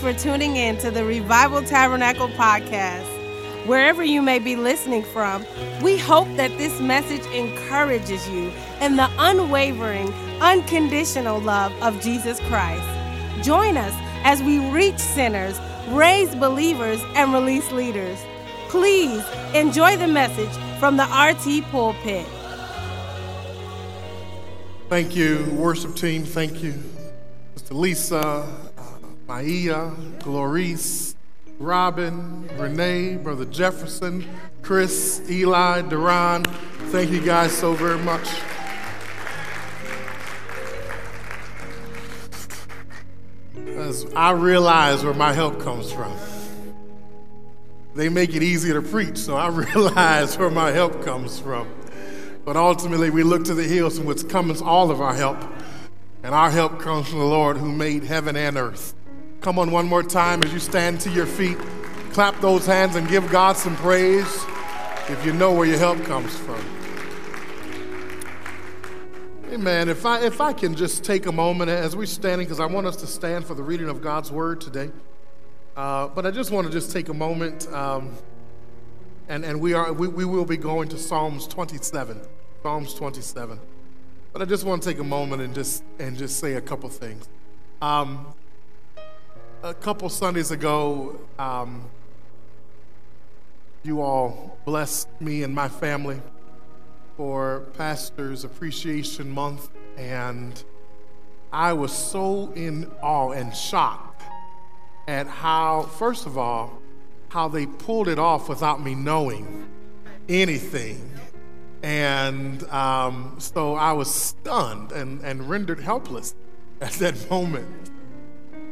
Thanks for tuning in to the Revival Tabernacle podcast. Wherever you may be listening from, we hope that this message encourages you in the unwavering, unconditional love of Jesus Christ. Join us as we reach sinners, raise believers, and release leaders. Please enjoy the message from the RT Pulpit. Thank you, worship team. Thank you, Mr. Lisa, Maia, Glorice, Robin, Renee, Brother Jefferson, Chris, Eli, Duran. Thank you guys so very much. As I realize where my help comes from. They make it easy to preach, so I realize where my help comes from. But ultimately, we look to the hills from which comes all of our help. And our help comes from the Lord who made heaven and earth. Come on one more time as you stand to your feet. Clap those hands and give God some praise if you know where your help comes from. Amen. If I can just take a moment as we're standing, because I want us to stand for the reading of God's word today. But I just want to just take a moment, and we will be going to Psalms 27. Psalms 27. But I just want to take a moment and just say a couple things. A couple Sundays ago, you all blessed me and my family for Pastor's Appreciation Month, and I was so in awe and shocked at how, first of all, how they pulled it off without me knowing anything. And so I was stunned and rendered helpless at that moment.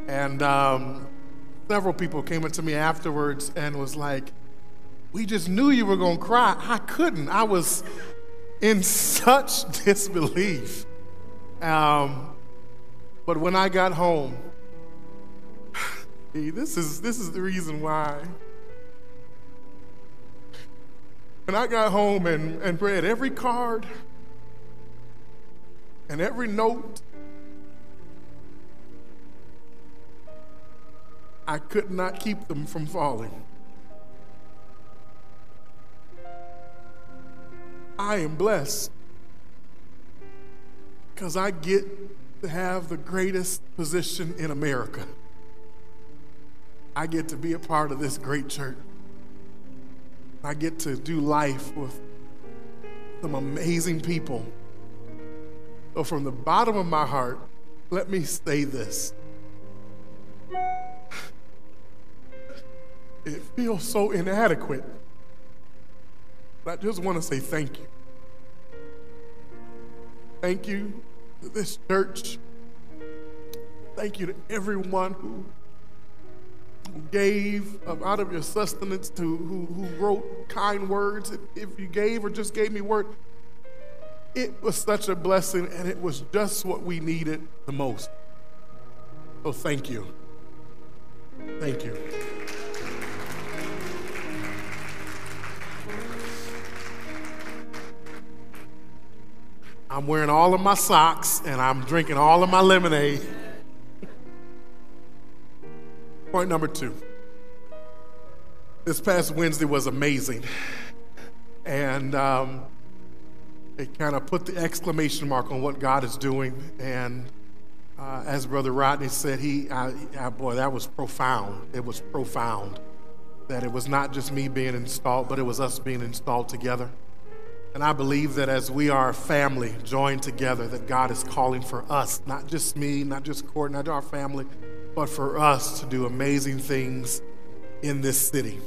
And several people came up to me afterwards and was like, "We just knew you were gonna cry." I couldn't. I was in such disbelief. But when I got home, this is the reason why. When I got home and read every card and every note, I could not keep them from falling. I am blessed because I get to have the greatest position in America. I get to be a part of this great church. I get to do life with some amazing people. So from the bottom of my heart, let me say this. It feels so inadequate. But I just want to say thank you. Thank you to this church. Thank you to everyone who gave out of your sustenance, to who wrote kind words. If you gave or just gave me word, it was such a blessing, and it was just what we needed the most. So thank you. Thank you. I'm wearing all of my socks and I'm drinking all of my lemonade. Point number two. This past Wednesday was amazing. And it kind of put the exclamation mark on what God is doing. And as Brother Rodney said, boy, that was profound. It was profound. That it was not just me being installed, but it was us being installed together. And I believe that as we are a family joined together, that God is calling for us, not just me, not just Court, not our family, but for us to do amazing things in this city.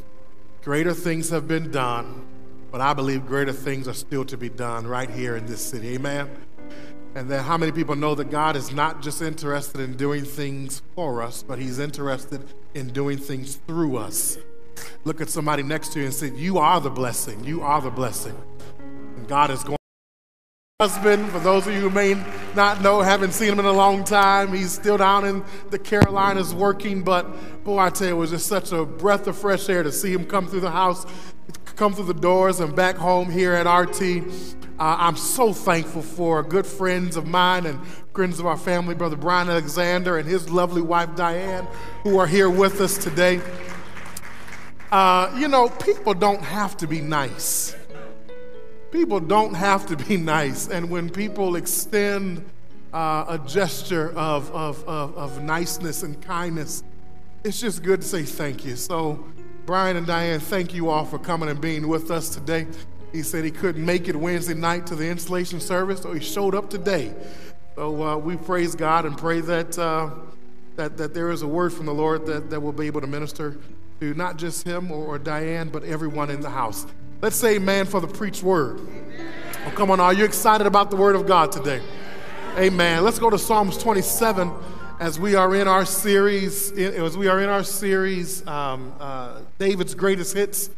Greater things have been done, but I believe greater things are still to be done right here in this city. Amen? And then how many people know that God is not just interested in doing things for us, but he's interested in doing things through us. Look at somebody next to you and say, "You are the blessing. You are the blessing." God is going to be my husband. For those of you who may not know, haven't seen him in a long time, he's still down in the Carolinas working. But boy, I tell you, it was just such a breath of fresh air to see him come through the house, come through the doors and back home here at RT. I'm so thankful for good friends of mine and friends of our family, Brother Brian Alexander and his lovely wife, Diane, who are here with us today. People don't have to be nice. People don't have to be nice. And when people extend a gesture of niceness and kindness, it's just good to say thank you. So Brian and Diane, thank you all for coming and being with us today. He said he couldn't make it Wednesday night to the installation service, so he showed up today. So we praise God and pray that there is a word from the Lord that will be able to minister to not just him or Diane, but everyone in the house. Let's say amen for the preached word. Oh, come on, are you excited about the word of God today? Amen. Let's go to Psalms 27 as we are in our series, David's Greatest Hits.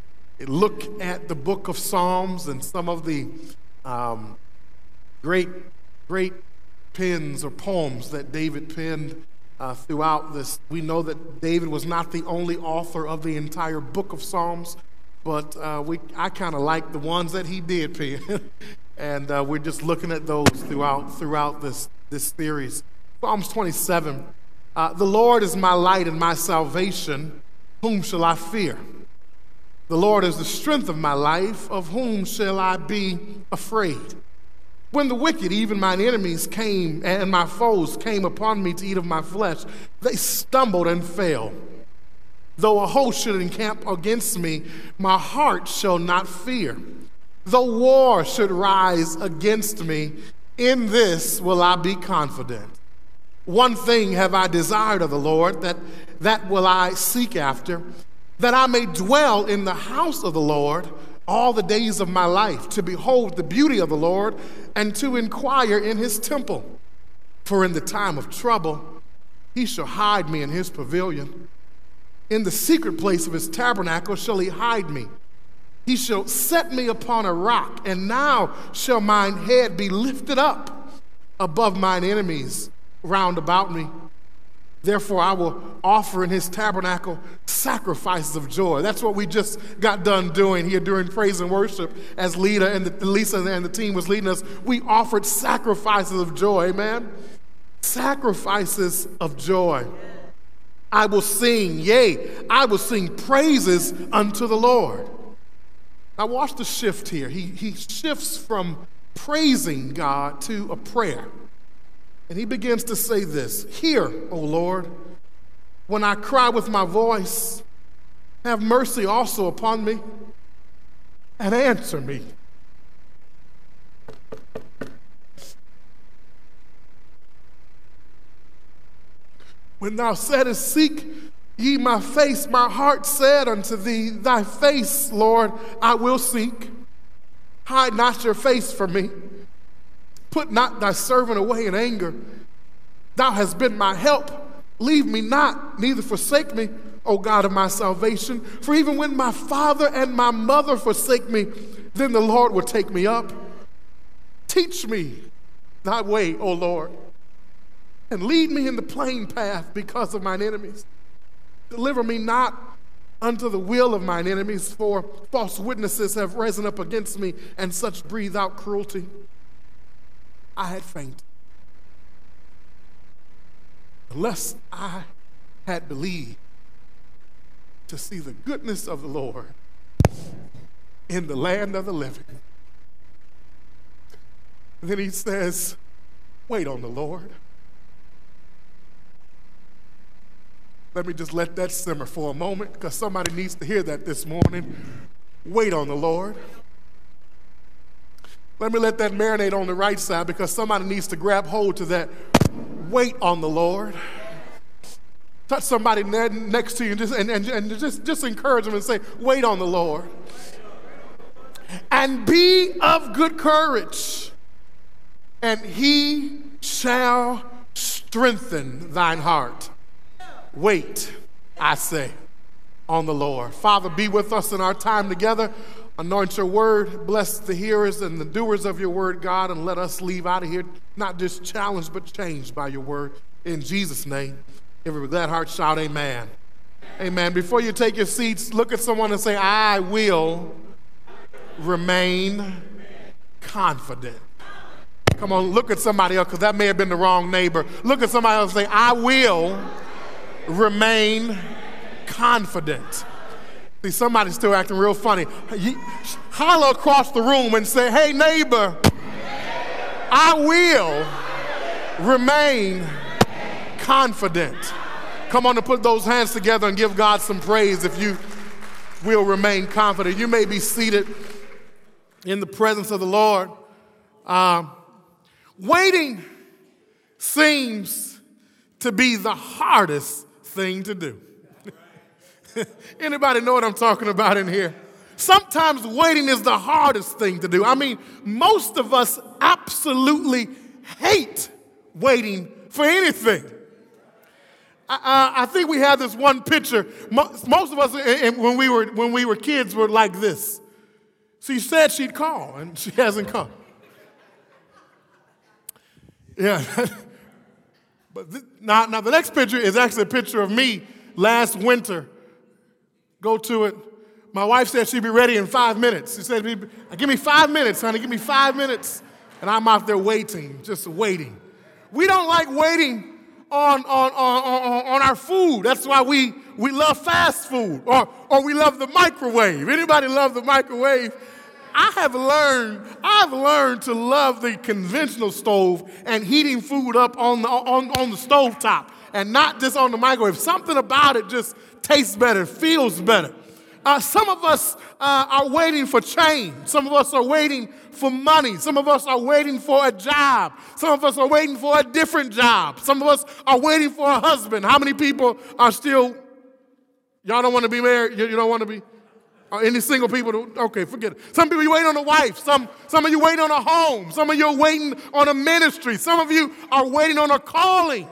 Look at the book of Psalms and some of the great pens or poems that David penned throughout this. We know that David was not the only author of the entire book of Psalms, but I kind of like the ones that he did pen. And we're just looking at those throughout this series. Psalms 27, the Lord is my light and my salvation, whom shall I fear? The Lord is the strength of my life, of whom shall I be afraid? When the wicked, even mine enemies, came and my foes came upon me to eat of my flesh, they stumbled and fell. Though a host should encamp against me, my heart shall not fear. Though war should rise against me, in this will I be confident. One thing have I desired of the Lord, that will I seek after, that I may dwell in the house of the Lord all the days of my life, to behold the beauty of the Lord and to inquire in his temple. For in the time of trouble, he shall hide me in his pavilion. In the secret place of his tabernacle shall he hide me. He shall set me upon a rock, and now shall mine head be lifted up above mine enemies round about me. Therefore, I will offer in his tabernacle sacrifices of joy. That's what we just got done doing here during praise and worship as Lisa and the team was leading us. We offered sacrifices of joy, amen? Sacrifices of joy. I will sing, yea, I will sing praises unto the Lord. Now watch the shift here. He shifts from praising God to a prayer. And he begins to say this, hear, O Lord, when I cry with my voice, have mercy also upon me and answer me. When thou saidest, seek ye my face, my heart said unto thee, thy face, Lord, I will seek. Hide not your face from me. Put not thy servant away in anger. Thou hast been my help. Leave me not, neither forsake me, O God of my salvation. For even when my father and my mother forsake me, then the Lord will take me up. Teach me thy way, O Lord, and lead me in the plain path because of mine enemies. Deliver me not unto the will of mine enemies, for false witnesses have risen up against me, and such breathe out cruelty. I had fainted, unless I had believed to see the goodness of the Lord in the land of the living. Then he says, wait on the Lord. Let me just let that simmer for a moment, because somebody needs to hear that this morning. Wait on the Lord. Let me let that marinate on the right side, because somebody needs to grab hold to that. Wait on the Lord. Touch somebody next to you and just encourage them and say, wait on the Lord. And be of good courage, and he shall strengthen thine heart. Wait, I say, on the Lord. Father, be with us in our time together. Anoint your word, bless the hearers and the doers of your word, God, and let us leave out of here not just challenged but changed by your word. In Jesus' name, every glad heart shout amen. Amen. Before you take your seats, look at someone and say, I will remain confident. Come on, look at somebody else, because that may have been the wrong neighbor. Look at somebody else and say, I will remain confident. See, somebody's still acting real funny. Holler across the room and say, hey, neighbor, I will remain confident. Come on and put those hands together and give God some praise if you will remain confident. You may be seated in the presence of the Lord. Waiting seems to be the hardest thing to do. Anybody know what I'm talking about in here? Sometimes waiting is the hardest thing to do. I mean, most of us absolutely hate waiting for anything. I think we had this one picture. Most of us, when we were kids, were like this. She said she'd call, and she hasn't come. Yeah. But now the next picture is actually a picture of me last winter. Go to it. My wife said she'd be ready in 5 minutes. She said, give me 5 minutes, honey, give me 5 minutes. And I'm out there waiting, just waiting. We don't like waiting on our food. That's why we love fast food or we love the microwave. Anybody love the microwave? I've learned to love the conventional stove and heating food up on the stovetop and not just on the microwave. Something about it just tastes better, feels better. Some of us are waiting for change. Some of us are waiting for money. Some of us are waiting for a job. Some of us are waiting for a different job. Some of us are waiting for a husband. How many people are still, y'all don't want to be married? You don't want to be? Any single people? Okay, forget it. Some people, you wait on a wife. Some of you wait on a home. Some of you are waiting on a ministry. Some of you are waiting on a calling.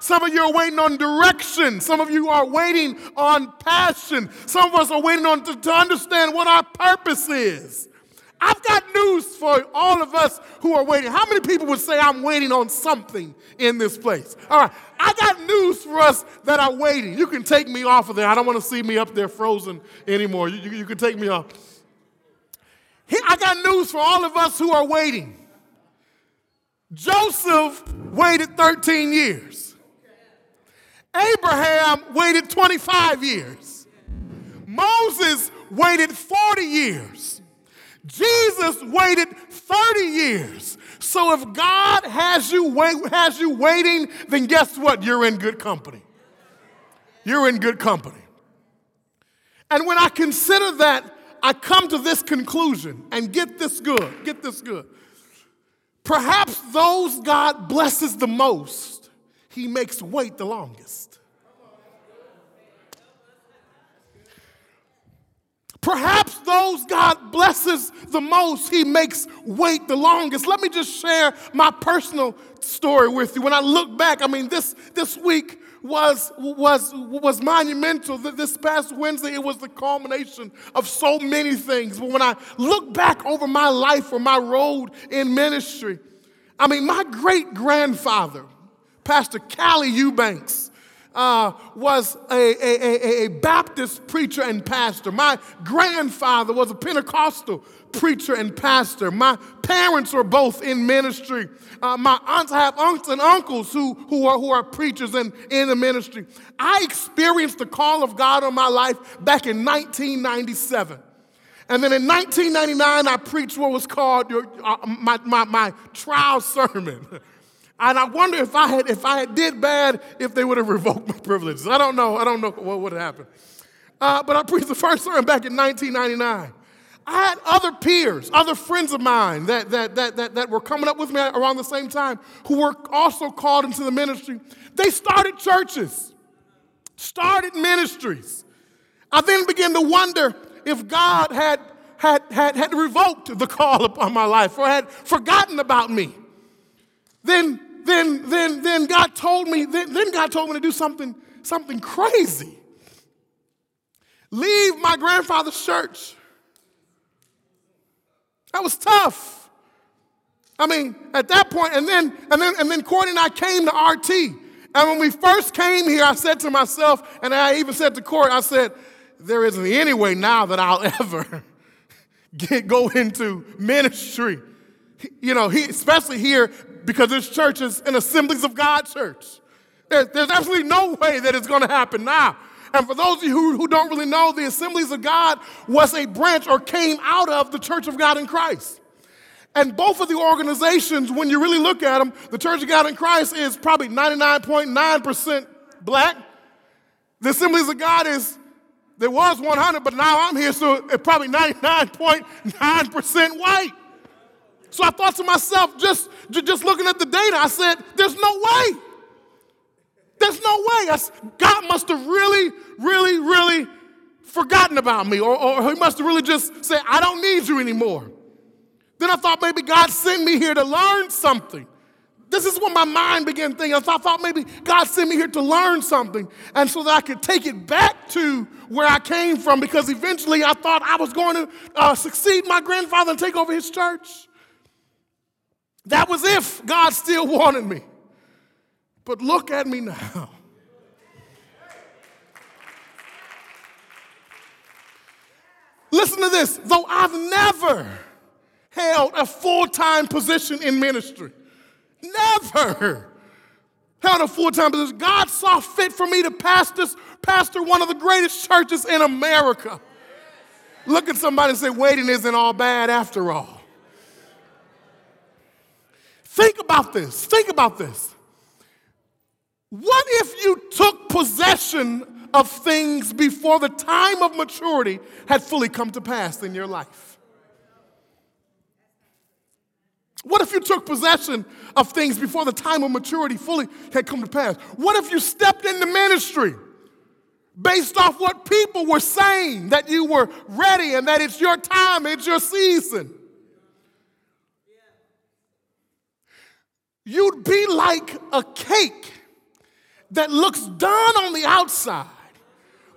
Some of you are waiting on direction. Some of you are waiting on passion. Some of us are waiting on to understand what our purpose is. I've got news for all of us who are waiting. How many people would say I'm waiting on something in this place? All right, I got news for us that are waiting. You can take me off of there. I don't want to see me up there frozen anymore. You can take me off. I got news for all of us who are waiting. Joseph waited 13 years. Abraham waited 25 years. Moses waited 40 years. Jesus waited 30 years. So if God has you waiting, then guess what? You're in good company. You're in good company. And when I consider that, I come to this conclusion, and get this good. Perhaps those God blesses the most, He makes wait the longest. Perhaps those God blesses the most, He makes wait the longest. Let me just share my personal story with you. When I look back, I mean, this week was monumental. This past Wednesday, it was the culmination of so many things. But when I look back over my life or my road in ministry, I mean, my great-grandfather, Pastor Callie Eubanks, was a Baptist preacher and pastor. My grandfather was a Pentecostal preacher and pastor. My parents were both in ministry. My aunts, I have aunts and uncles who are preachers and in the ministry. I experienced the call of God on my life back in 1997. And then in 1999, I preached what was called my trial sermon. And I wonder if I had did bad, if they would have revoked my privileges. I don't know what would have happened. But I preached the first sermon back in 1999. I had other peers, other friends of mine that were coming up with me around the same time who were also called into the ministry. They started churches, started ministries. I then began to wonder if God had revoked the call upon my life or had forgotten about me. Then God told me. Then God told me to do something crazy. Leave my grandfather's church. That was tough. I mean, at that point, and then Courtney and I came to RT. And when we first came here, I said to myself, and I even said to Courtney, I said, "There isn't any way now that I'll ever go into ministry. You know, especially here, because this church is an Assemblies of God church. There's absolutely no way that it's going to happen now. And for those of you who don't really know, the Assemblies of God was a branch or came out of the Church of God in Christ. And both of the organizations, when you really look at them, the Church of God in Christ is probably 99.9% black. The Assemblies of God is, there was 100, but now I'm here, so it's probably 99.9% white. So I thought to myself, just looking at the data, I said, there's no way. There's no way. God must have really forgotten about me, or he must have really just said, I don't need you anymore. Then I thought maybe God sent me here to learn something. This is when my mind began thinking. I thought maybe God sent me here to learn something, and so that I could take it back to where I came from, because eventually I thought I was going to succeed my grandfather and take over his church. That was if God still wanted me. But look at me now. Listen to this. Though I've never held a full-time position in ministry, never held a full-time position, God saw fit for me to pastor one of the greatest churches in America. Look at somebody and say, waiting isn't all bad after all. Think about this. Think about this. What if you took possession of things before the time of maturity had fully come to pass in your life? What if you took possession of things before the time of maturity fully had come to pass? What if you stepped into ministry based off what people were saying, that you were ready and that it's your time, it's your season? You'd be like a cake that looks done on the outside,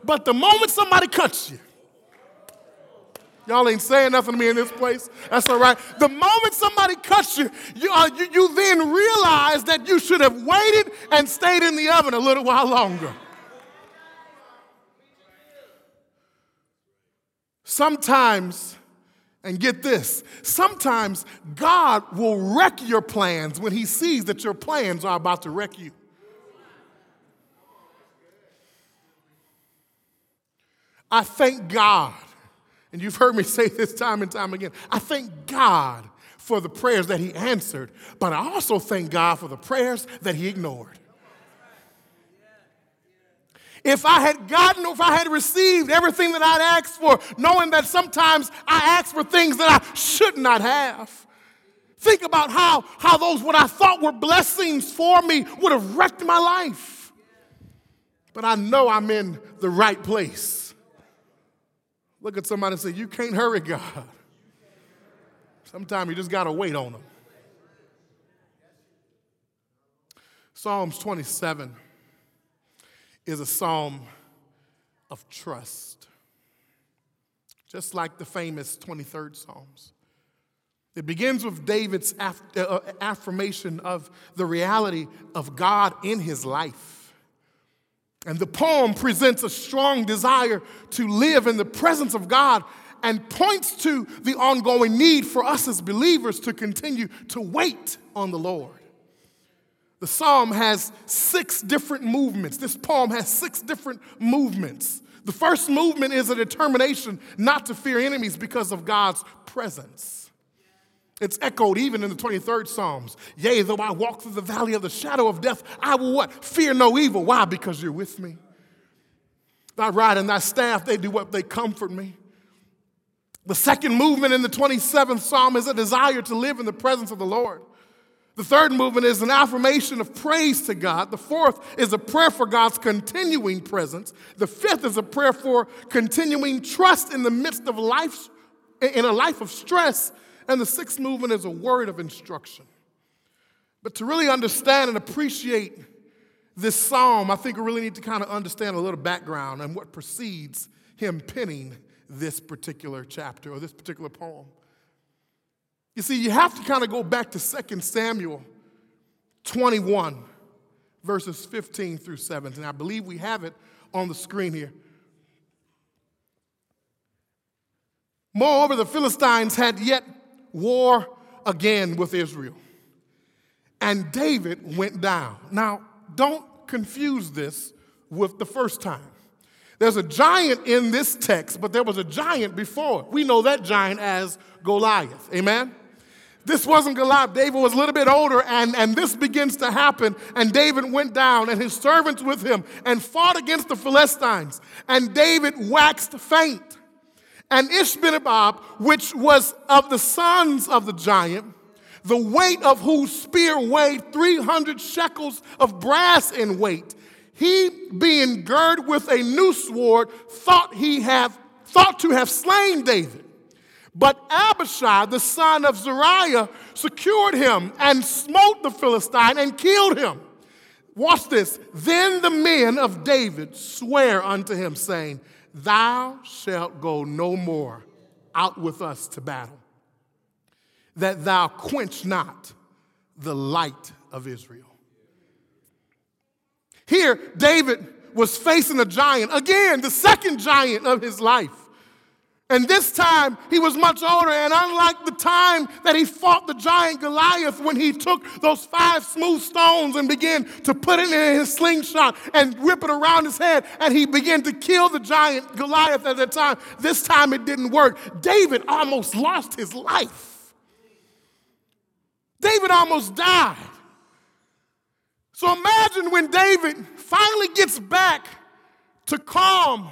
but the moment somebody cuts you, y'all ain't saying nothing to me in this place, that's all right. The moment somebody cuts you, you then realize that you should have waited and stayed in the oven a little while longer. Sometimes, and get this, sometimes God will wreck your plans when he sees that your plans are about to wreck you. I thank God, and you've heard me say this time and time again, I thank God for the prayers that he answered, but I also thank God for the prayers that he ignored. If I had received everything that I'd asked for, knowing that sometimes I ask for things that I should not have, think about how those what I thought were blessings for me would have wrecked my life. But I know I'm in the right place. Look at somebody and say, you can't hurry God. Sometimes you just got to wait on him. Psalms 27 is a psalm of trust, just like the famous 23rd Psalms. It begins with David's affirmation of the reality of God in his life. And the poem presents a strong desire to live in the presence of God and points to the ongoing need for us as believers to continue to wait on the Lord. The psalm has 6 different movements. This poem has 6 different movements. The first movement is a determination not to fear enemies because of God's presence. It's echoed even in the 23rd Psalms. Yea, though I walk through the valley of the shadow of death, I will what? Fear no evil. Why? Because you're with me. Thy rod and thy staff, they do what? They comfort me. The second movement in the 27th Psalm is a desire to live in the presence of the Lord. The third movement is an affirmation of praise to God. The fourth is a prayer for God's continuing presence. The fifth is a prayer for continuing trust in the midst of life, in a life of stress. And the sixth movement is a word of instruction. But to really understand and appreciate this psalm, I think we really need to kind of understand a little background and what precedes him penning this particular chapter or this particular poem. You see, you have to kind of go back to 2 Samuel 21, verses 15 through 17. I believe we have it on the screen here. Moreover, the Philistines had yet war again with Israel. And David went down. Now, don't confuse this with the first time. There's a giant in this text, but there was a giant before. We know that giant as Goliath. Amen? This wasn't Goliath. David was a little bit older, and this begins to happen. And David went down, and his servants with him, and fought against the Philistines. And David waxed faint. And Ishbibenob, which was of the sons of the giant, the weight of whose spear weighed 300 shekels of brass in weight, he, being girded with a new sword, thought to have slain David. But Abishai, the son of Zeruiah, secured him and smote the Philistine and killed him. Watch this. Then the men of David sware unto him, saying, "Thou shalt go no more out with us to battle, that thou quench not the light of Israel." Here, David was facing a giant, again, the second giant of his life. And this time, he was much older, and unlike the time that he fought the giant Goliath when he took those 5 smooth stones and began to put it in his slingshot and whip it around his head, and he began to kill the giant Goliath at that time. This time, it didn't work. David almost lost his life. David almost died. So imagine when David finally gets back to calm,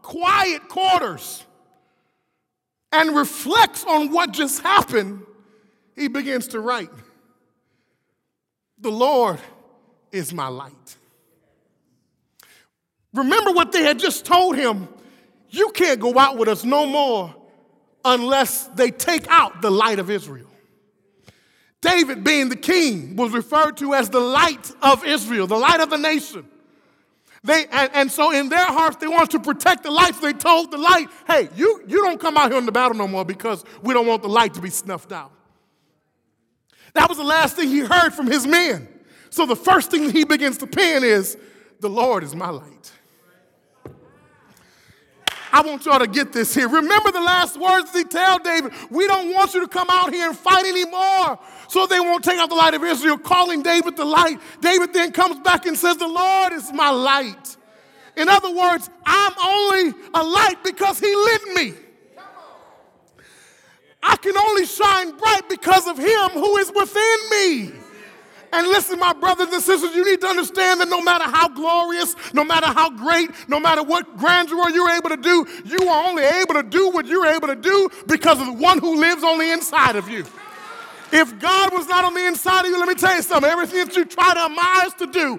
quiet quarters and reflects on what just happened, he begins to write, "The Lord is my light." Remember what they had just told him, "You can't go out with us no more unless they take out the light of Israel." David, being the king, was referred to as the light of Israel, the light of the nation. So in their hearts, they wanted to protect the light. They told the light, "Hey, you don't come out here in the battle no more because we don't want the light to be snuffed out." That was the last thing he heard from his men. So the first thing he begins to pen is, "The Lord is my light." I want y'all to get this here. Remember the last words he told David, "We don't want you to come out here and fight anymore." So they won't take out the light of Israel, calling David the light. David then comes back and says, "The Lord is my light." In other words, I'm only a light because he lit me. I can only shine bright because of him who is within me. And listen, my brothers and sisters, you need to understand that no matter how glorious, no matter how great, no matter what grandeur you're able to do, you are only able to do what you're able to do because of the one who lives on the inside of you. If God was not on the inside of you, let me tell you something. Everything that you try to amaze to do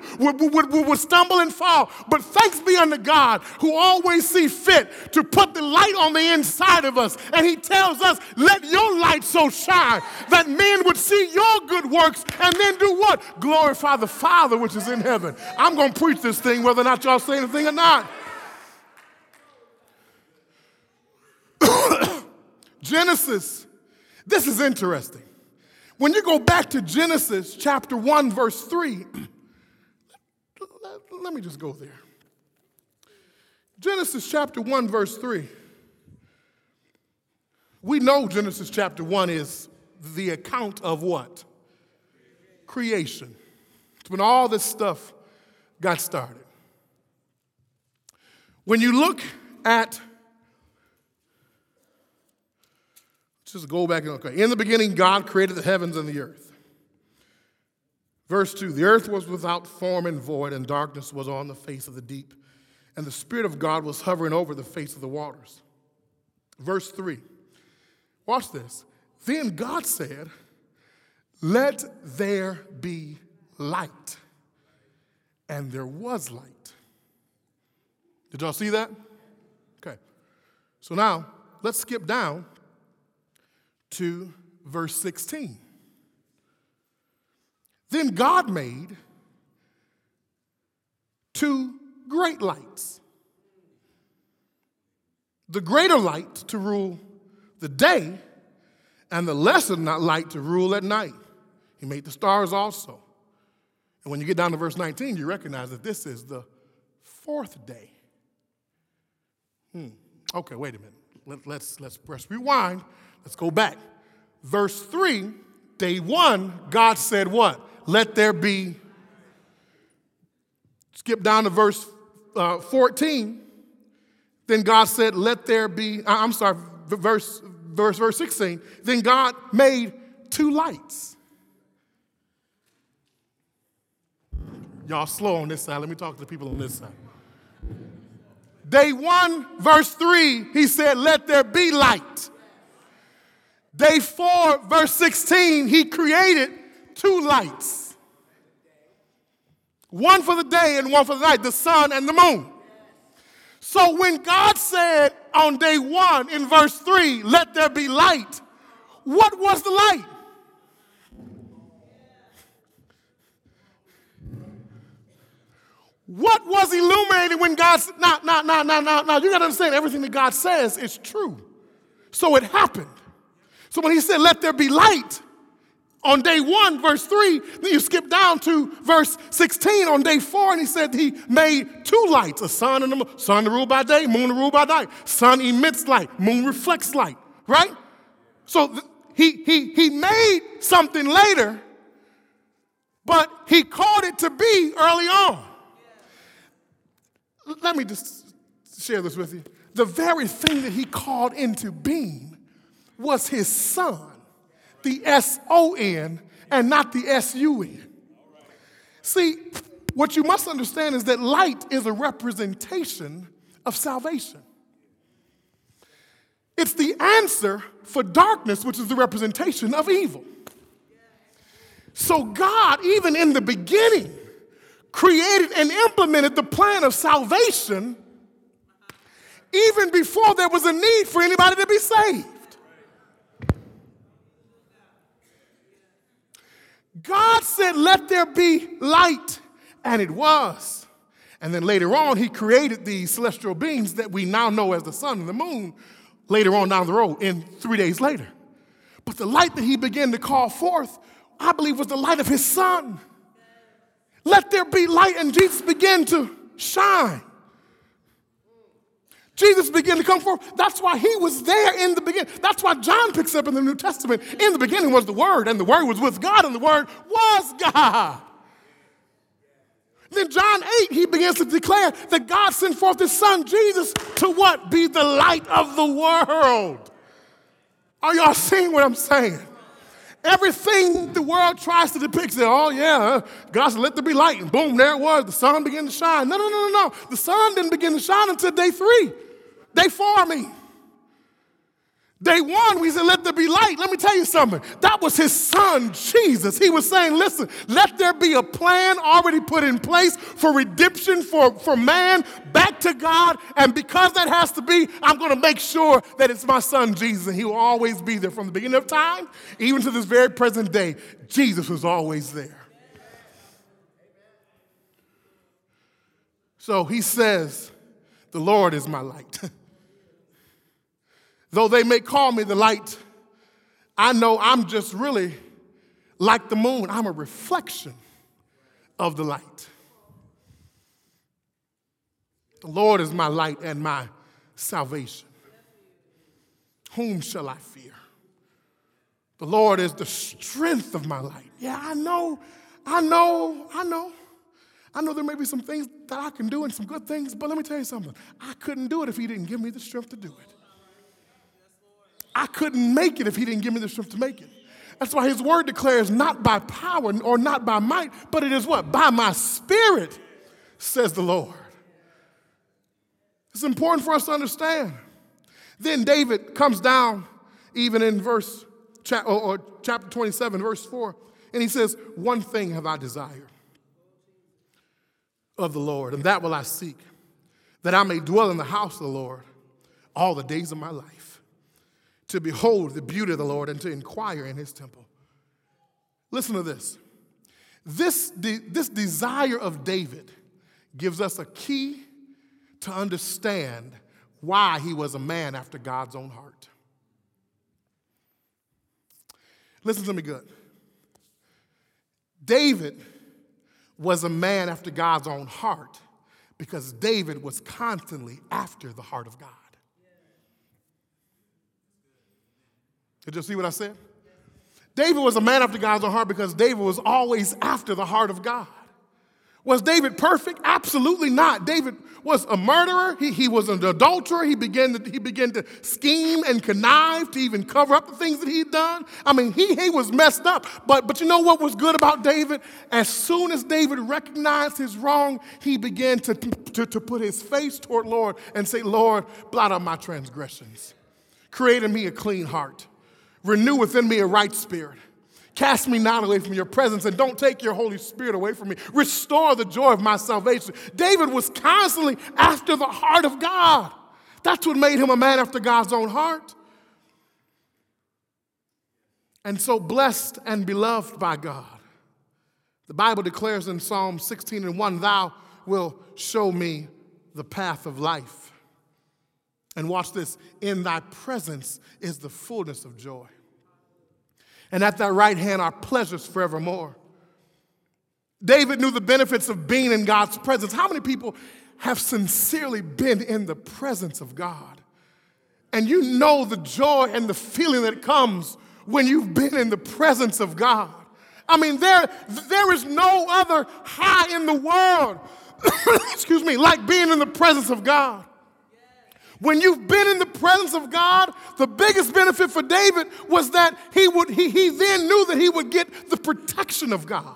would stumble and fall. But thanks be unto God who always see fit to put the light on the inside of us. And he tells us, "Let your light so shine that men would see your good works and then do what? Glorify the Father which is in heaven." I'm going to preach this thing whether or not y'all say anything or not. Genesis. This is interesting. When you go back to Genesis chapter 1, verse 3, let me just go there. Genesis chapter 1, verse 3. We know Genesis chapter 1 is the account of what? Creation. It's when all this stuff got started. When you look at just go back and look. In the beginning, God created the heavens and the earth. Verse 2, the earth was without form and void, and darkness was on the face of the deep, and the Spirit of God was hovering over the face of the waters. Verse 3, watch this. Then God said, "Let there be light." And there was light. Did y'all see that? Okay. So now, let's skip down to verse 16. Then God made 2 great lights. The greater light to rule the day, and the lesser light to rule at night. He made the stars also. And when you get down to verse 19, you recognize that this is the 4th day. Okay, wait a minute. Let's press rewind. Let's go back. Verse 3, day 1, God said what? Let there be. Skip down to verse 14. Then God said, let there be, I'm sorry, verse 16. Then God made two lights. Y'all slow on this side. Let me talk to the people on this side. Day 1, verse 3, he said, let there be light. Day 4, verse 16, he created two lights. One for the day and one for the night, the sun and the moon. So when God said on day 1 in verse 3, let there be light, what was the light? What was illuminated when God said, no, you got to understand, everything that God says is true. So it happened. So when he said, let there be light, on day 1, verse 3, then you skip down to verse 16 on day 4, and he said he made two lights, a sun and a moon. Sun to rule by day, moon to rule by night. Sun emits light, moon reflects light, right? So he made something later, but he called it to be early on. Let me just share this with you. The very thing that he called into being was his son, the S-O-N and not the S-U-N. See, what you must understand is that light is a representation of salvation. It's the answer for darkness, which is the representation of evil. So God, even in the beginning, created and implemented the plan of salvation even before there was a need for anybody to be saved. God said, let there be light, and it was. And then later on, he created these celestial beings that we now know as the sun and the moon later on down the road, in 3 days later. But the light that he began to call forth, I believe, was the light of his son. Let there be light, and Jesus began to shine. Jesus began to come forth. That's why he was there in the beginning. That's why John picks up in the New Testament, in the beginning was the Word, and the Word was with God, and the Word was God. Then John 8, he begins to declare that God sent forth his son, Jesus, to what? Be the light of the world. Are y'all seeing what I'm saying? Everything the world tries to depict, say, oh yeah, God said, let there be light, and boom, there it was. The sun began to shine. No. The sun didn't begin to shine until day 3. Day 4, I mean. Day 1, we said, let there be light. Let me tell you something. That was his son, Jesus. He was saying, listen, let there be a plan already put in place for redemption for man back to God. And because that has to be, I'm going to make sure that it's my son, Jesus. And he will always be there from the beginning of time, even to this very present day. Jesus was always there. So he says, the Lord is my light. Though they may call me the light, I know I'm just really like the moon. I'm a reflection of the light. The Lord is my light and my salvation. Whom shall I fear? The Lord is the strength of my light. Yeah, I know. I know there may be some things that I can do and some good things, but let me tell you something. I couldn't do it if he didn't give me the strength to do it. I couldn't make it if he didn't give me the strength to make it. That's why his word declares, not by power or not by might, but it is what? By my spirit, says the Lord. It's important for us to understand. Then David comes down, even in chapter 27, verse 4, and he says, one thing have I desired of the Lord, and that will I seek, that I may dwell in the house of the Lord all the days of my life, to behold the beauty of the Lord and to inquire in his temple. Listen to this. This desire of David gives us a key to understand why he was a man after God's own heart. Listen to me good. David was a man after God's own heart because David was constantly after the heart of God. Did you see what I said? David was a man after God's own heart because David was always after the heart of God. Was David perfect? Absolutely not. David was a murderer. He was an adulterer. He began to scheme and connive to even cover up the things that he'd done. I mean, he was messed up. But you know what was good about David? As soon as David recognized his wrong, he began to put his face toward Lord and say, Lord, blot out my transgressions. Create in me a clean heart. Renew within me a right spirit. Cast me not away from your presence, and don't take your Holy Spirit away from me. Restore the joy of my salvation. David was constantly after the heart of God. That's what made him a man after God's own heart. And so blessed and beloved by God. The Bible declares in Psalm 16 and 1, thou will show me the path of life. And watch this, in thy presence is the fullness of joy. And at thy right hand are pleasures forevermore. David knew the benefits of being in God's presence. How many people have sincerely been in the presence of God? And you know the joy and the feeling that comes when you've been in the presence of God. I mean, there is no other high in the world, excuse me, like being in the presence of God. When you've been in the presence of God, the biggest benefit for David was that he then knew that he would get the protection of God.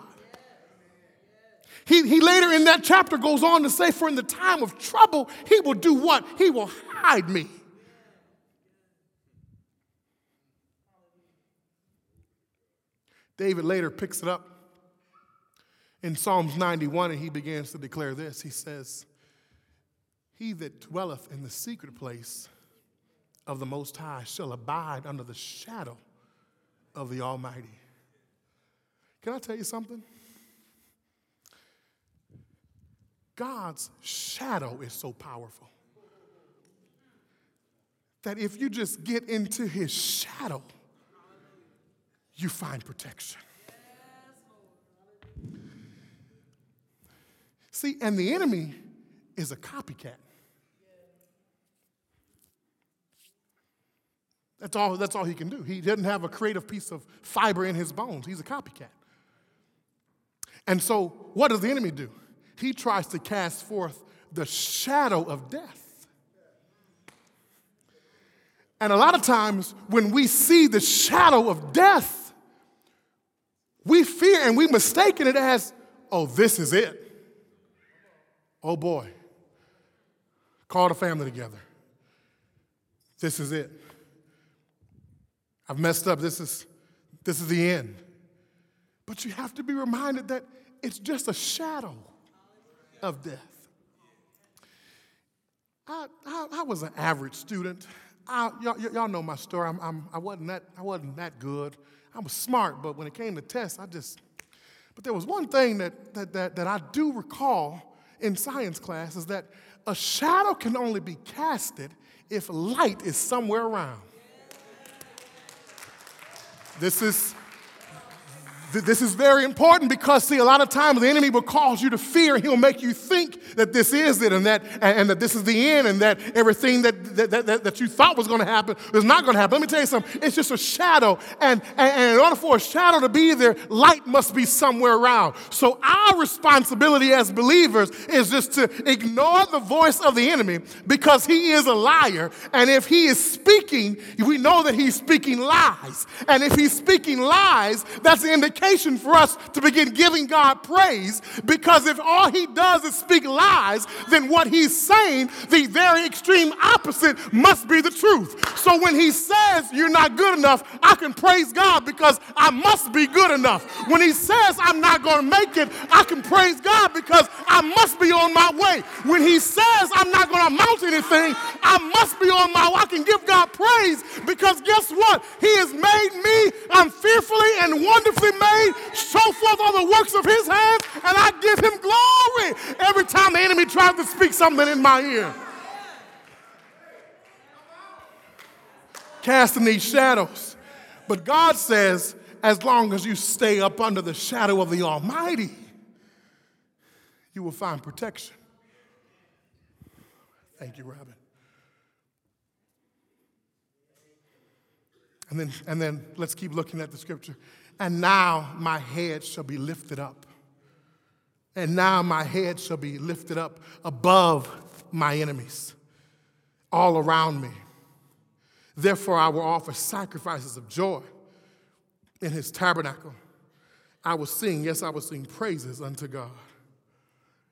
He later in that chapter goes on to say, for in the time of trouble, he will do what? He will hide me. David later picks it up in Psalms 91, and he begins to declare this. He says, he that dwelleth in the secret place of the Most High shall abide under the shadow of the Almighty. Can I tell you something? God's shadow is so powerful that if you just get into his shadow, you find protection. See, and the enemy is a copycat. That's all he can do. He doesn't have a creative piece of fiber in his bones. He's a copycat. And so what does the enemy do? He tries to cast forth the shadow of death. And a lot of times when we see the shadow of death, we fear and we mistaken it as, oh, this is it. Oh, boy. Call the family together. This is it. I've messed up. This is the end. But you have to be reminded that it's just a shadow of death. I was an average student. Y'all know my story. I wasn't that good. I was smart, but when it came to tests, But there was one thing that I do recall in science class is that a shadow can only be casted if light is somewhere around. This is very important because, see, a lot of times the enemy will cause you to fear. He'll make you think that this is it and that this is the end and that everything that you thought was going to happen is not going to happen. Let me tell you something. It's just a shadow. And in order for a shadow to be there, light must be somewhere around. So our responsibility as believers is just to ignore the voice of the enemy because he is a liar. And if he is speaking, we know that he's speaking lies. And if he's speaking lies, that's the indication for us to begin giving God praise, because if all he does is speak lies, then what he's saying, the very extreme opposite, must be the truth. So when he says you're not good enough, I can praise God because I must be good enough. When he says I'm not going to make it, I can praise God because I must be on my way. When he says I'm not going to amount to anything, I must be on my way. I can give God praise because guess what? He has made me. I'm fearfully and wonderfully made, show forth all the works of his hands, and I give him glory every time the enemy tries to speak something in my ear. Casting these shadows. But God says, as long as you stay up under the shadow of the Almighty, you will find protection. Thank you, Robin. And then let's keep looking at the scripture. And now my head shall be lifted up. And now my head shall be lifted up above my enemies all around me. Therefore I will offer sacrifices of joy in his tabernacle. I will sing, yes, I will sing praises unto God.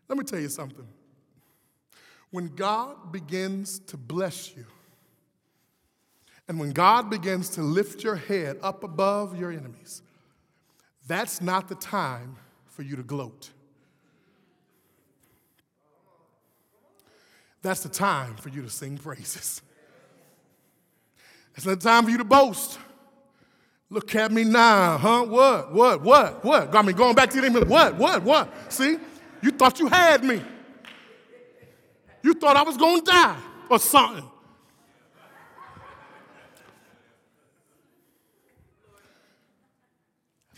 Let me tell you something. When God begins to bless you, and when God begins to lift your head up above your enemies, that's not the time for you to gloat. That's the time for you to sing praises. It's not the time for you to boast. Look at me now, huh? What? I mean, going back to them, what? See, you thought you had me. You thought I was going to die or something.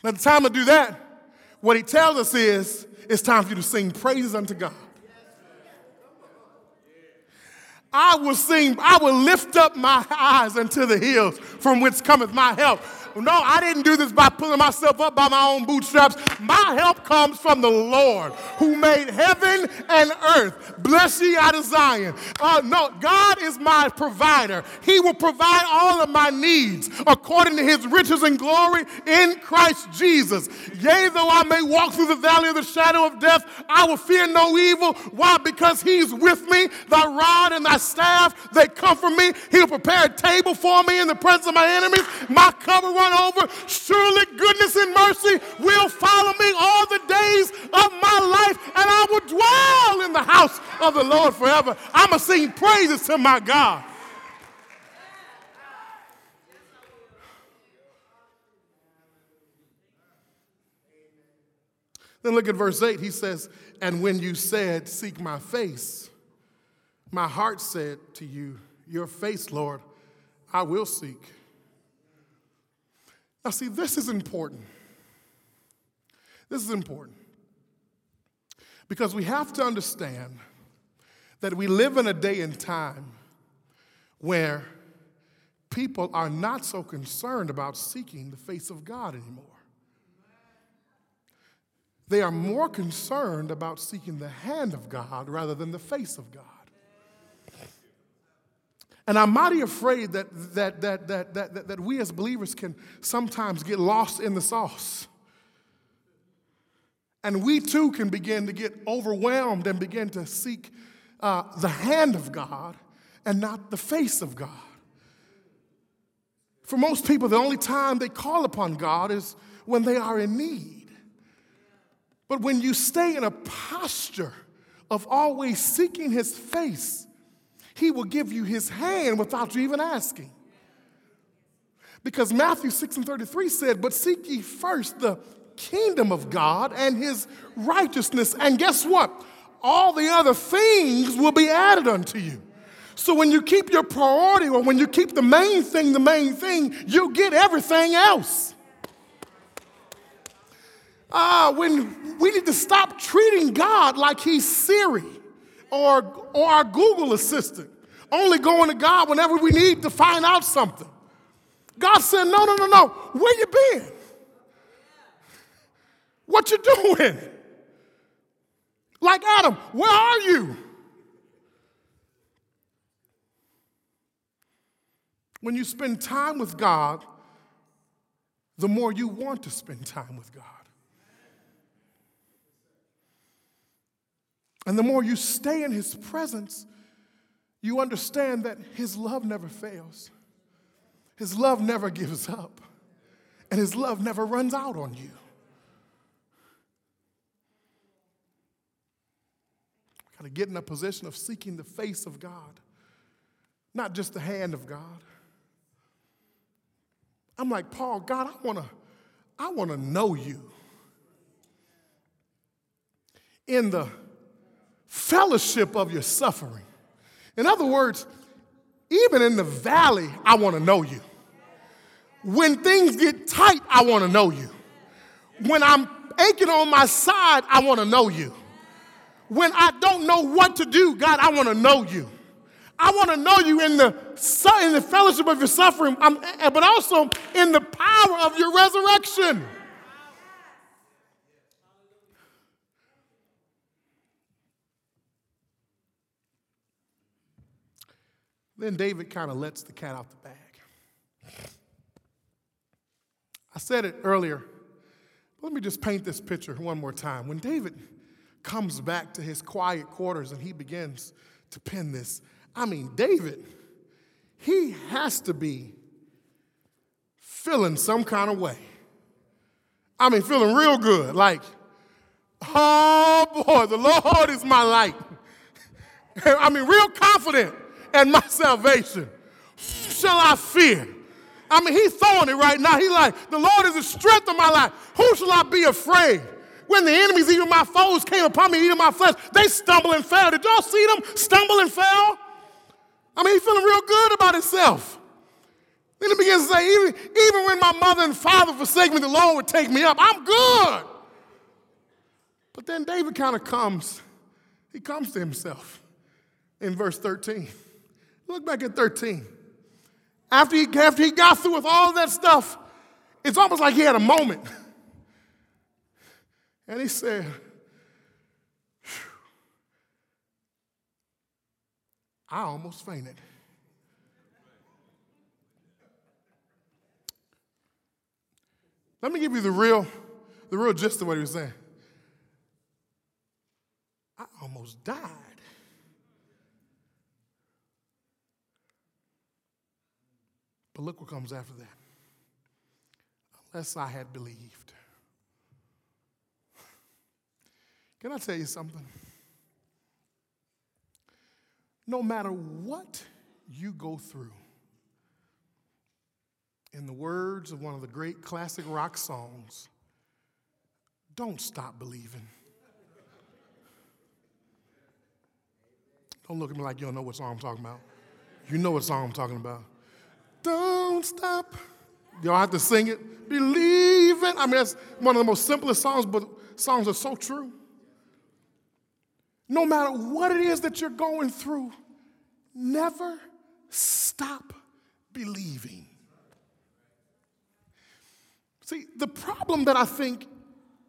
Now, the time to do that, what he tells us is, it's time for you to sing praises unto God. I will sing, I will lift up my eyes unto the hills from whence cometh my help. No, I didn't do this by pulling myself up by my own bootstraps. My help comes from the Lord who made heaven and earth. Bless ye out of Zion. No, God is my provider. He will provide all of my needs according to his riches and glory in Christ Jesus. Yea, though I may walk through the valley of the shadow of death, I will fear no evil. Why? Because he's with me. Thy rod and thy staff, they comfort me. He'll prepare a table for me in the presence of my enemies. My cup will run over. Surely goodness and mercy will follow me all the days of my life, and I will dwell in the house of the Lord forever. I'm going to sing praises to my God. Then look at verse 8. He says, and when you said, seek my face, my heart said to you, your face, Lord, I will seek. Now, see, this is important. This is important. Because we have to understand that we live in a day and time where people are not so concerned about seeking the face of God anymore. They are more concerned about seeking the hand of God rather than the face of God. And I'm mighty afraid that we as believers can sometimes get lost in the sauce. And we too can begin to get overwhelmed and begin to seek the hand of God and not the face of God. For most people, the only time they call upon God is when they are in need. But when you stay in a posture of always seeking his face, he will give you his hand without you even asking. Because Matthew 6:33 said, but seek ye first the kingdom of God and his righteousness. And guess what? All the other things will be added unto you. So when you keep your priority, or when you keep the main thing, you get everything else. When we need to stop treating God like he's Siri or our Google assistant, only going to God whenever we need to find out something. God said, no. Where you been? What you doing? Like Adam, where are you? When you spend time with God, the more you want to spend time with God. And the more you stay in his presence, you understand that his love never fails. His love never gives up. And his love never runs out on you. Got to get in a position of seeking the face of God, not just the hand of God. I'm like, Paul, God, I want to know you. In the fellowship of your suffering. In other words, even in the valley, I want to know you. When things get tight, I want to know you. When I'm aching on my side, I want to know you. When I don't know what to do, God, I want to know you. I want to know you in the fellowship of your suffering, but also in the power of your resurrection. Then David kind of lets the cat out the bag. I said it earlier. Let me just paint this picture one more time. When David comes back to his quiet quarters and he begins to pen this, I mean, David, he has to be feeling some kind of way. I mean, feeling real good. Like, oh boy, the Lord is my light. I mean, real confident in my salvation. Shall I fear? I mean, he's throwing it right now. He's like, the Lord is the strength of my life. Who shall I be afraid? When the enemies, even my foes, came upon me, eating my flesh, they stumble and fell. Did y'all see them stumble and fell? I mean, he's feeling real good about himself. Then he begins to say, even when my mother and father forsake me, the Lord would take me up. I'm good. But then David kind of comes to himself in verse 13. Look back at 13. After he got through with all that stuff, it's almost like he had a moment. And he said, I almost fainted. Let me give you the real gist of what he was saying. I almost died. But look what comes after that. Unless I had believed. Can I tell you something? No matter what you go through, in the words of one of the great classic rock songs, don't stop believing. Don't look at me like you don't know what song I'm talking about. You know what song I'm talking about. Don't stop. Y'all have to sing it. Believe it. I mean, that's one of the most simplest songs, but songs are so true. No matter what it is that you're going through, never stop believing. See, the problem that I think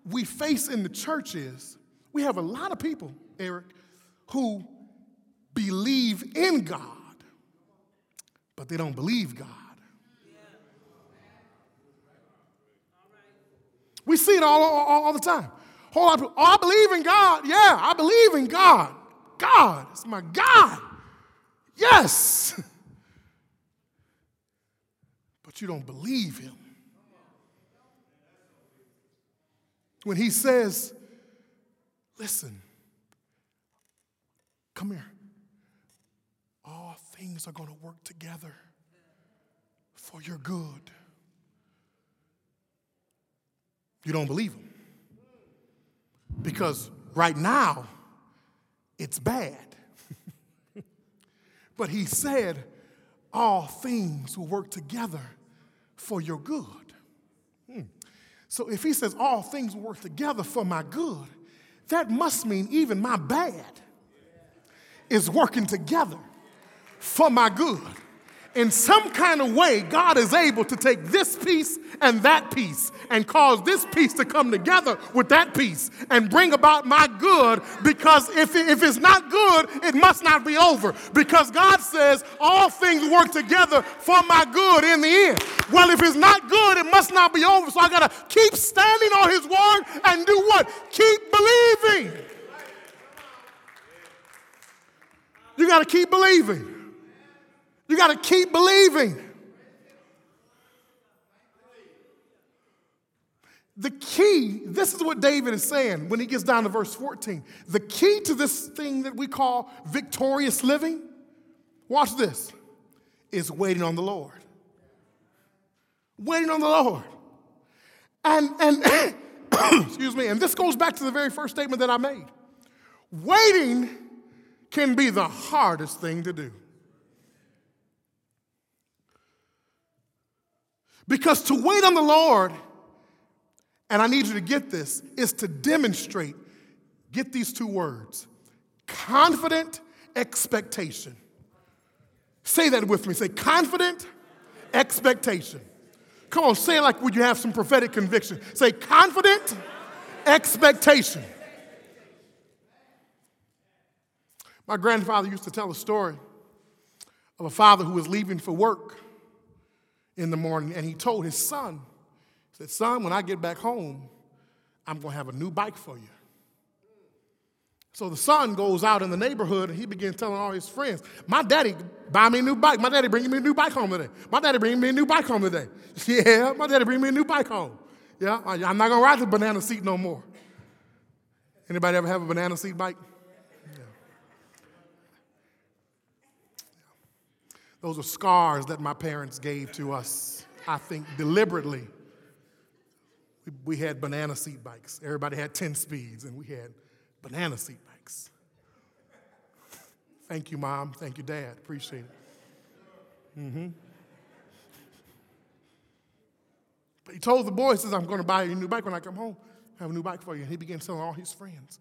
we face in the church is we have a lot of people, Eric, who believe in God, but they don't believe God. We see it all the time. Whole lot of people, I believe in God. Yeah, I believe in God. God is my God. Yes. But you don't believe him. When he says, listen, come here. All things are going to work together for your good. You don't believe him. Because right now, it's bad. But he said, all things will work together for your good. So if he says, all things will work together for my good, that must mean even my bad is working together for my good. In some kind of way, God is able to take this piece and that piece and cause this piece to come together with that piece and bring about my good, because if it's not good, it must not be over, because God says all things work together for my good in the end. Well, if it's not good, it must not be over, so I got to keep standing on his word and do what? Keep believing. You got to keep believing. You got to keep believing. The key, this is what David is saying when he gets down to verse 14. The key to this thing that we call victorious living, watch this, is waiting on the Lord. Waiting on the Lord. And excuse me, and this goes back to the very first statement that I made. Waiting can be the hardest thing to do. Because to wait on the Lord, and I need you to get this, is to demonstrate, get these two words, confident expectation. Say that with me. Say confident expectation. Come on, say it like would you have some prophetic conviction. Say confident expectation. My grandfather used to tell a story of a father who was leaving for work in the morning, and he told his son, he said, son, when I get back home, I'm going to have a new bike for you. So the son goes out in the neighborhood, and he begins telling all his friends, my daddy buy me a new bike. My daddy bringing me a new bike home today. My daddy bringing me a new bike home today. Yeah, my daddy bringing me a new bike home. Yeah, I'm not going to ride the banana seat no more. Anybody ever have a banana seat bike? Those are scars that my parents gave to us, I think, deliberately. We had banana seat bikes. Everybody had 10 speeds, and we had banana seat bikes. Thank you, Mom. Thank you, Dad. Appreciate it. But he told the boy, he says, I'm going to buy you a new bike when I come home. I have a new bike for you. And he began telling all his friends,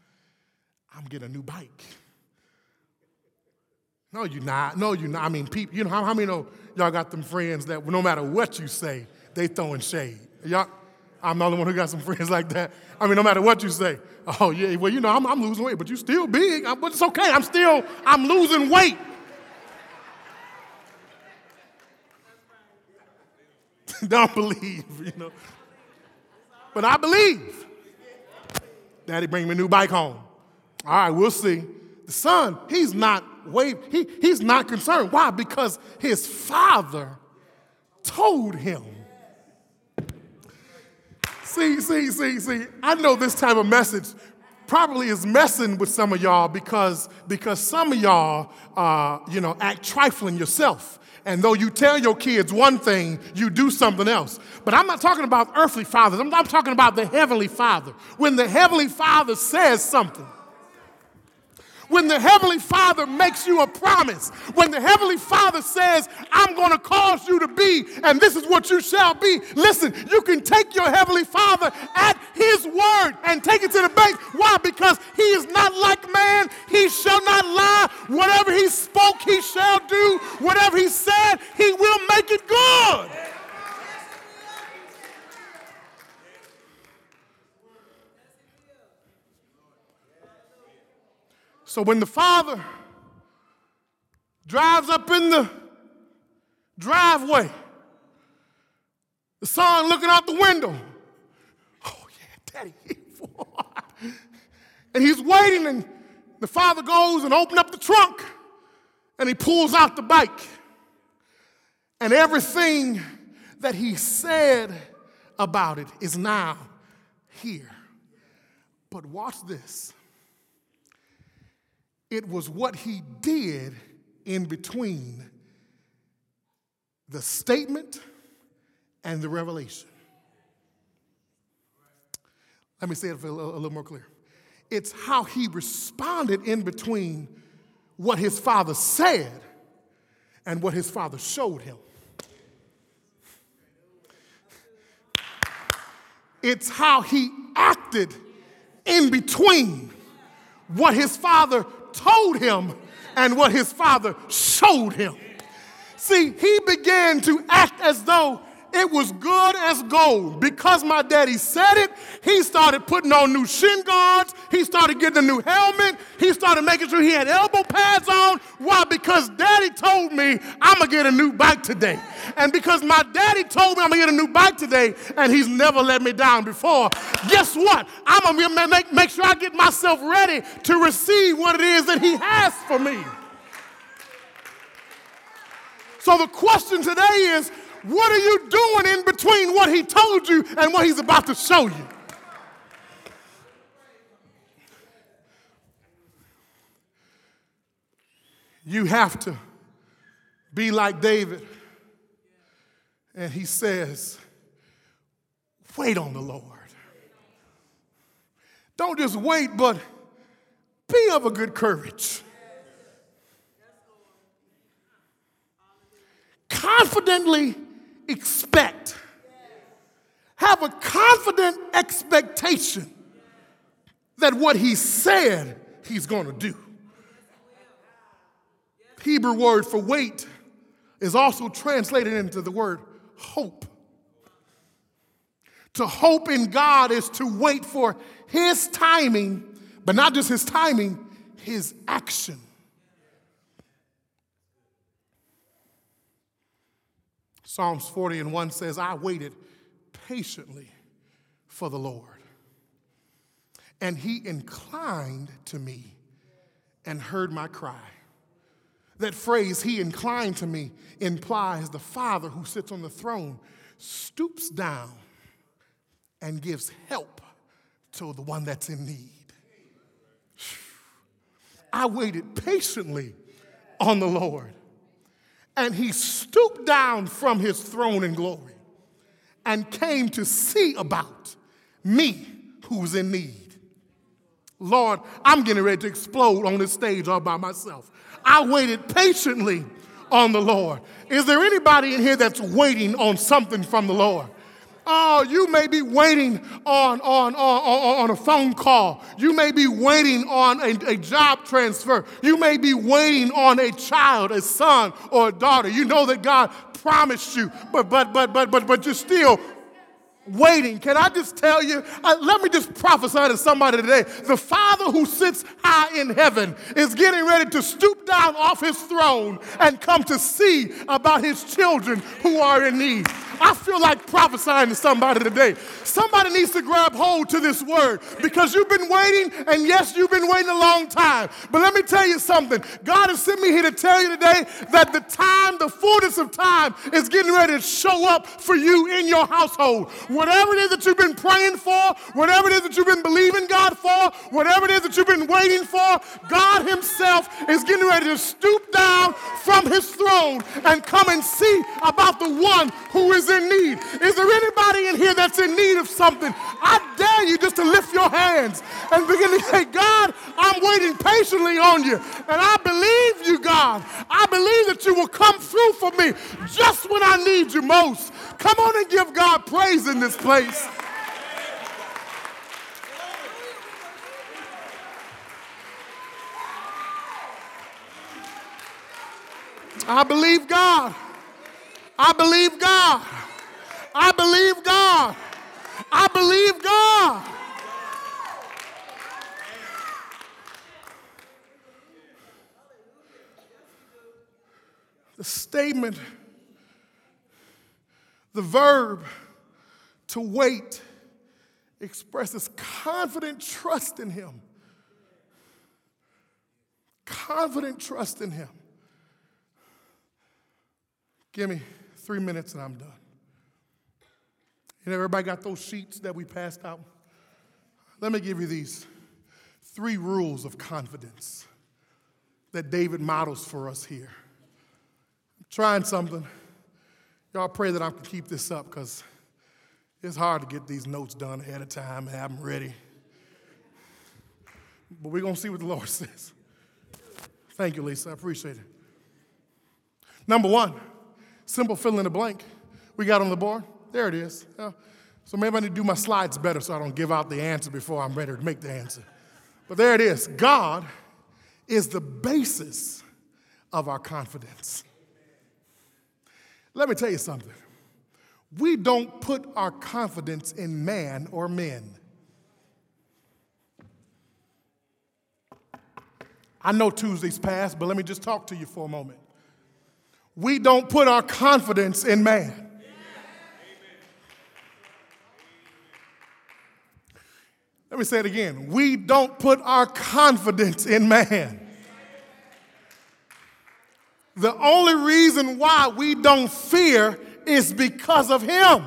I'm getting a new bike. No, you're not. No, you're not. I mean, people, you know, how many of y'all got them friends that no matter what you say, they throwing shade? Y'all, I'm the only one who got some friends like that. I mean, no matter what you say. Oh, yeah, well, you know, I'm losing weight, but you still big. But it's okay. I'm losing weight. Don't believe, you know. But I believe. Daddy bring me a new bike home. All right, we'll see. The son, he's not. He's not concerned. Why? Because his father told him. See. I know this type of message probably is messing with some of y'all because some of y'all, act trifling yourself. And though you tell your kids one thing, you do something else. But I'm not talking about earthly fathers. I'm talking about the Heavenly Father. When the Heavenly Father says something, when the Heavenly Father makes you a promise, when the Heavenly Father says, I'm going to cause you to be, and this is what you shall be, listen, you can take your Heavenly Father at His word and take it to the bank. Why? Because He is not like man. He shall not lie. Whatever He spoke, He shall do. Whatever He said, He will make it good. So when the father drives up in the driveway, the son looking out the window, oh yeah, daddy, and he's waiting, and the father goes and opens up the trunk, and he pulls out the bike. And everything that he said about it is now here. But watch this. It was what he did in between the statement and the revelation. Let me say it a little more clear. It's how he responded in between what his father said and what his father showed him. It's how he acted in between what his father told him and what his father showed him. See, he began to act as though it was good as gold. Because my daddy said it, he started putting on new shin guards. He started getting a new helmet. He started making sure he had elbow pads on. Why? Because daddy told me I'm going to get a new bike today. And because my daddy told me I'm going to get a new bike today, and he's never let me down before, guess what? I'm going to make sure I get myself ready to receive what it is that he has for me. So the question today is, what are you doing in between what he told you and what he's about to show you? You have to be like David. And he says, wait on the Lord. Don't just wait, but be of a good courage. Confidently expect. Have a confident expectation that what he said he's going to do. Hebrew word for wait is also translated into the word hope. To hope in God is to wait for his timing, but not just his timing, his action. Psalms 40:1 says, I waited patiently for the Lord, and he inclined to me and heard my cry. That phrase, he inclined to me, implies the Father who sits on the throne stoops down and gives help to the one that's in need. I waited patiently on the Lord, and he stooped down from his throne in glory and came to see about me who's in need. Lord, I'm getting ready to explode on this stage all by myself. I waited patiently on the Lord. Is there anybody in here that's waiting on something from the Lord? Oh, you may be waiting on a phone call. You may be waiting on a job transfer. You may be waiting on a child, a son or a daughter. You know that God promised you, but you're still waiting. Can I just tell you, let me just prophesy to somebody today. The Father who sits high in heaven is getting ready to stoop down off his throne and come to see about his children who are in need. I feel like prophesying to somebody today. Somebody needs to grab hold to this word because you've been waiting, and yes, you've been waiting a long time. But let me tell you something. God has sent me here to tell you today that the fullness of time is getting ready to show up for you in your household. Whatever it is that you've been praying for, whatever it is that you've been believing God for, whatever it is that you've been waiting for, God himself is getting ready to stoop down from his throne and come and see about the one who is in need. Is there anybody in here that's in need of something? I dare you just to lift your hands and begin to say, God, I'm waiting patiently on you. And I believe you, God. I believe that you will come through for me just when I need you most. Come on and give God praise in this place. I believe God. I believe God. I believe God. I believe God. The statement, the verb to wait, expresses confident trust in him. Confident trust in him. Give me 3 minutes and I'm done. You know, everybody got those sheets that we passed out? Let me give you these 3 rules of confidence that David models for us here. I'm trying something. Y'all pray that I can keep this up because it's hard to get these notes done ahead of time and have them ready. But we're going to see what the Lord says. Thank you, Lisa. I appreciate it. Number 1. Simple fill in the blank. We got on the board. There it is. So maybe I need to do my slides better so I don't give out the answer before I'm ready to make the answer. But there it is. God is the basis of our confidence. Let me tell you something. We don't put our confidence in man or men. I know Tuesday's passed, but let me just talk to you for a moment. We don't put our confidence in man. Amen. Let me say it again. We don't put our confidence in man. The only reason why we don't fear is because of him.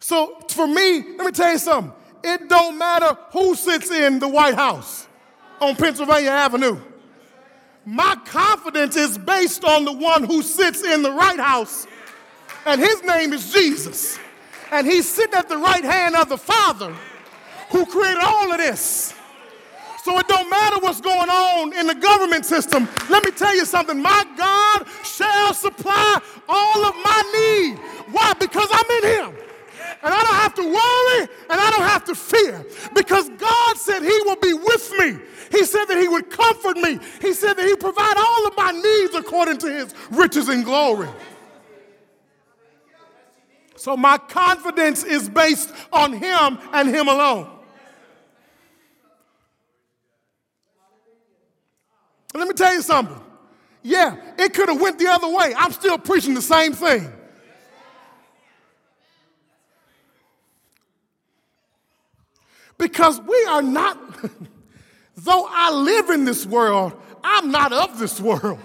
So for me, let me tell you something. It don't matter who sits in the White House on Pennsylvania Avenue. My confidence is based on the one who sits in the right house, and his name is Jesus. And he's sitting at the right hand of the Father who created all of this. So it don't matter what's going on in the government system. Let me tell you something. My God shall supply all of my need. Why? Because I'm in him. and I don't have to worry, and I don't have to fear, because God said he will be with me. He said that he would comfort me. He said that he would provide all of my needs according to his riches and glory. So my confidence is based on him and him alone. And let me tell you something. Yeah, it could have went the other way. I'm still preaching the same thing. Because we are not, though I live in this world, I'm not of this world.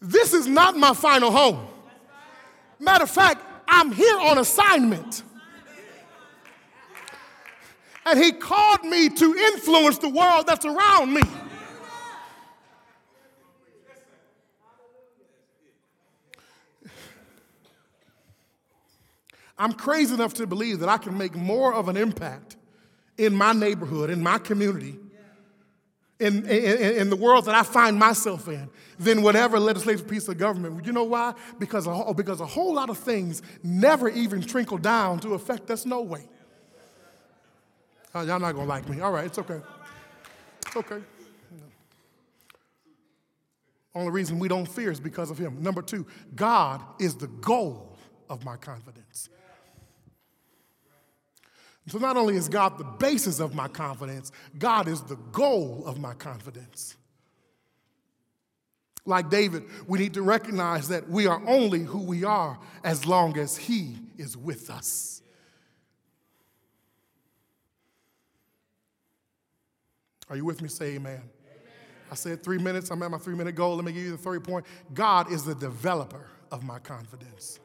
This is not my final home. Matter of fact, I'm here on assignment. And he called me to influence the world that's around me. I'm crazy enough to believe that I can make more of an impact in my neighborhood, in my community, in the world that I find myself in than whatever legislative piece of government. You know why? Because a whole lot of things never even trickle down to affect us no way. Oh, y'all not going to like me. All right, it's okay. It's okay. Only reason we don't fear is because of him. Number two, God is the goal of my confidence. So not only is God the basis of my confidence, God is the goal of my confidence. Like David, we need to recognize that we are only who we are as long as he is with us. Are you with me? Say amen. Amen. I said 3 minutes. I'm at my 3-minute goal. Let me give you the third point. God is the developer of my confidence.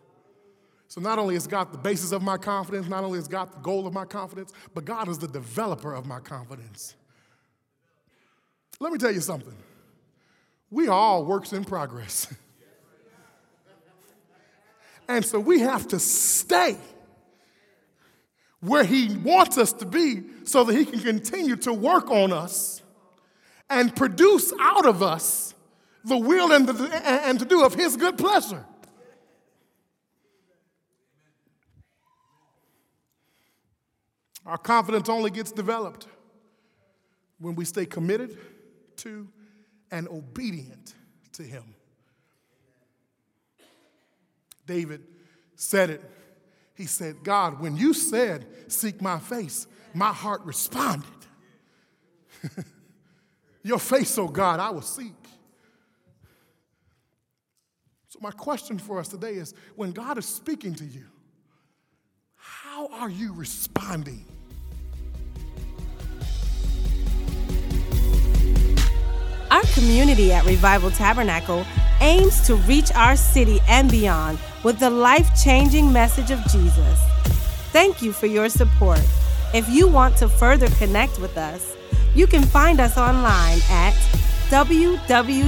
So not only is God the basis of my confidence, not only is God the goal of my confidence, but God is the developer of my confidence. Let me tell you something. We are all works in progress. And so we have to stay where he wants us to be so that he can continue to work on us and produce out of us the will and to do of his good pleasure. Our confidence only gets developed when we stay committed to and obedient to him. David said it. He said, God, when you said, seek my face, my heart responded. Your face, oh God, I will seek. So my question for us today is, when God is speaking to you, how are you responding? Our community at Revival Tabernacle aims to reach our city and beyond with the life-changing message of Jesus. Thank you for your support. If you want to further connect with us, you can find us online at www.revivaltab.org.